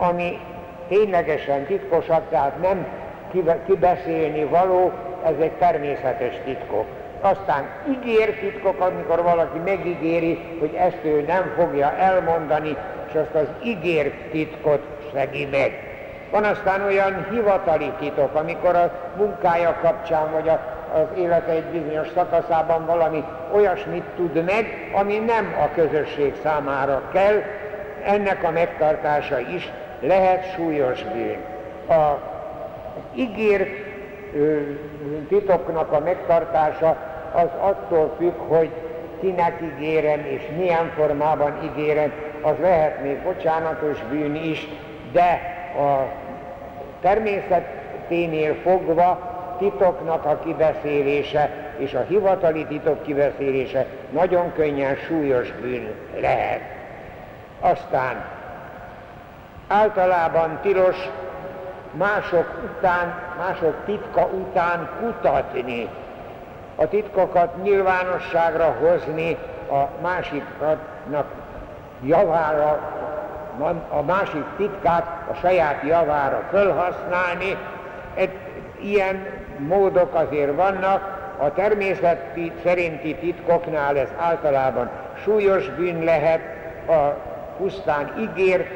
ami ténylegesen titkosak, tehát nem kibeszélni való, ez egy természetes titkok. Aztán ígér titkok, amikor valaki megígéri, hogy ezt ő nem fogja elmondani, és azt az ígér titkot szegi meg. Van aztán olyan hivatali titok, amikor a munkája kapcsán, vagy az élete egy bizonyos szakaszában valami olyasmit tud meg, ami nem a közösség számára kell, ennek a megtartása is lehet súlyos bűn. Az ígért titoknak a megtartása az attól függ, hogy kinek ígérem és milyen formában ígérem, az lehet még bocsánatos bűn is, de a természeténél fogva titoknak a kibeszélése és a hivatali titok kibeszélése nagyon könnyen súlyos bűn lehet. Aztán általában tilos mások titka után kutatni, a titkokat nyilvánosságra hozni a másiknak javára, a másik titkát a saját javára felhasználni. Ilyen módok azért vannak, a természet szerinti titkoknál ez általában súlyos bűn lehet, a pusztán ígér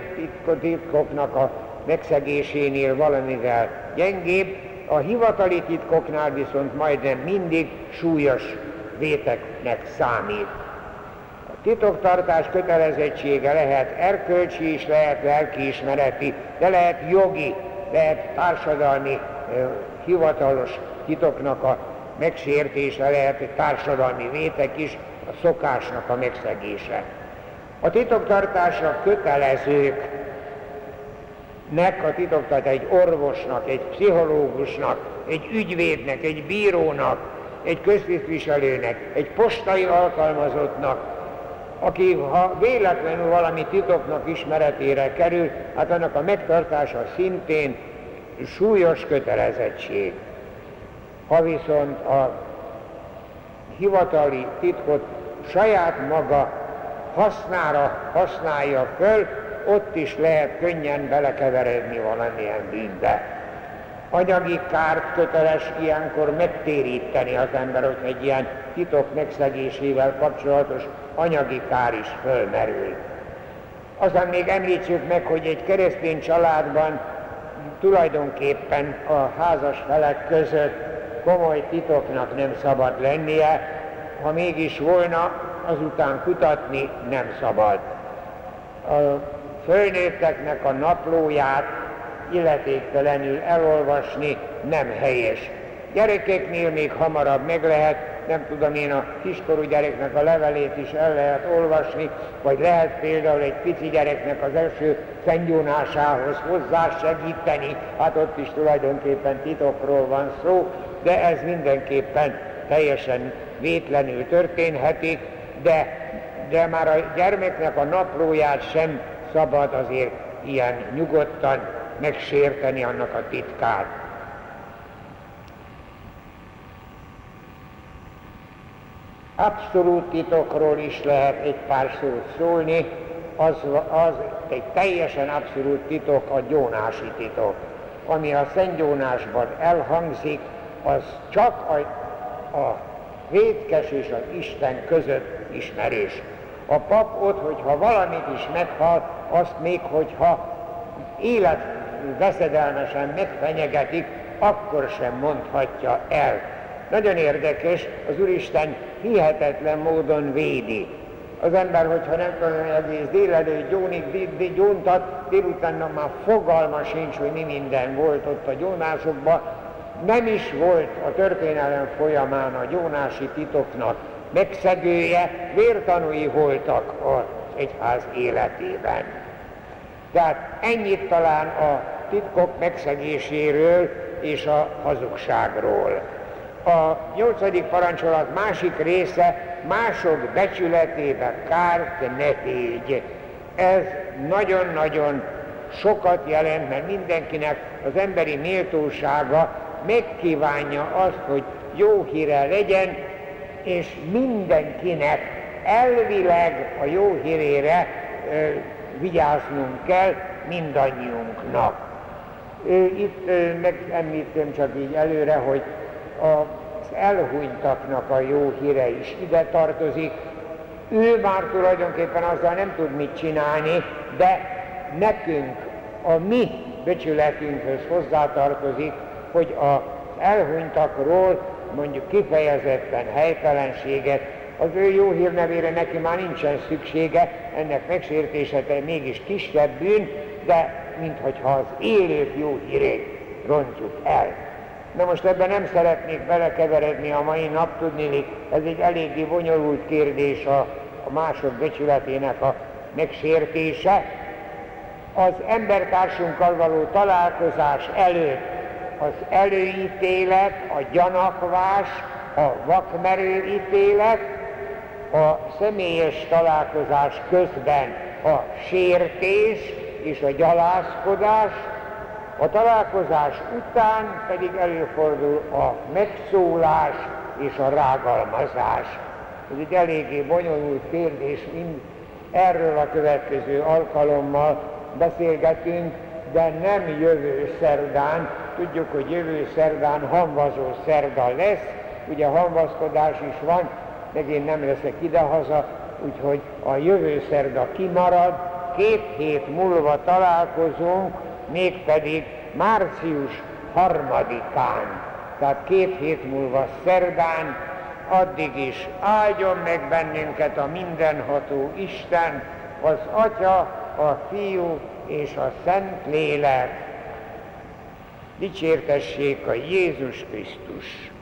titkoknak a megszegésénél valamivel gyengébb, a hivatali titkoknál viszont majdnem mindig súlyos véteknek számít. Titoktartás kötelezettsége lehet erkölcsi is, lehet lelkiismereti, de lehet jogi, lehet társadalmi hivatalos titoknak a megsértése, lehet társadalmi vétek is, a szokásnak a megszegése. A titoktartásra kötelezőknek a titoktartás egy orvosnak, egy pszichológusnak, egy ügyvédnek, egy bírónak, egy köztisztviselőnek, egy postai alkalmazottnak, aki ha véletlenül valami titoknak ismeretére kerül, hát annak a megtartása szintén súlyos kötelezettség. Ha viszont a hivatali titkot saját maga hasznára használja föl, ott is lehet könnyen belekeveredni valamilyen bűnbe. Anyagi kárt köteles ilyenkor megtéríteni az ember, hogy egy ilyen titok megszegésével kapcsolatos anyagi kár is fölmerül. Aztán még említsük meg, hogy egy keresztény családban tulajdonképpen a házas felek között komoly titoknak nem szabad lennie, ha mégis volna, azután kutatni nem szabad. A fölnőtteknek a naplóját illetéktelenül elolvasni nem helyes. Gyerekeknél még hamarabb meg lehet, nem tudom én, a kiskorú gyereknek a levelét is el lehet olvasni, vagy lehet például egy pici gyereknek az első szennyónásához hozzásegíteni, hát ott is tulajdonképpen titokról van szó, de ez mindenképpen teljesen vétlenül történhetik, de már a gyermeknek a naplóját sem szabad azért ilyen nyugodtan megsérteni annak a titkát. Abszolút titokról is lehet egy pár szót szólni, az egy teljesen abszolút titok a gyónási titok. Ami a Szent Gyónásban elhangzik, az csak a vétkes és az Isten között ismerős. A pap ott, hogyha valamit is meghal, azt még hogyha életveszedelmesen megfenyegetik, akkor sem mondhatja el. Nagyon érdekes, az Úristen hihetetlen módon védi. Az ember, hogyha nem tudom, egész délelőtt gyónik, gyóntat, délutánnak már fogalma sincs, hogy mi minden volt ott a gyónásokban. Nem is volt a történelem folyamán a gyónási titoknak megszegője, vértanúi voltak az egyház életében. Tehát ennyit talán a titkok megszegéséről és a hazugságról. A 8. parancsolat másik része, mások becsületébe kárt ne tégy. Ez nagyon-nagyon sokat jelent, mert mindenkinek az emberi méltósága megkívánja azt, hogy jó híre legyen, és mindenkinek elvileg a jó hírére vigyáznunk kell, mindannyiunknak. Itt megemlítem csak így előre, hogy az elhunytaknak a jó híre is ide tartozik. Ő már tulajdonképpen azzal nem tud mit csinálni, de nekünk, a mi becsületünkhöz hozzátartozik, hogy az elhunytakról mondjuk kifejezetten helytelenséget, az ő jó hírnevére neki már nincsen szüksége, ennek megsértése mégis kisebb bűn, de minthogyha az élők jó hírét rontjuk el. Na most ebben nem szeretnék belekeveredni a mai nap, tudniillik, ez egy eléggé bonyolult kérdés a mások becsületének a megsértése. Az embertársunkkal való találkozás előtt az előítélet, a gyanakvás, a vakmerő ítélet, a személyes találkozás közben a sértés és a gyalázkodás, a találkozás után pedig előfordul a megszólás és a rágalmazás. Ez egy eléggé bonyolult kérdés, mind erről a következő alkalommal beszélgetünk, de nem jövő szerdán. Tudjuk, hogy jövő szerdán hamvazó szerda lesz, ugye hamvaszkodás is van, meg én nem leszek idehaza, úgyhogy a jövő szerda kimarad. 2 hét múlva találkozunk, mégpedig március 3-án, tehát 2 hét múlva szerdán. Addig is áldjon meg bennünket a mindenható Isten, az Atya, a Fiú és a Szentlélek. Dicsértessék a Jézus Krisztus!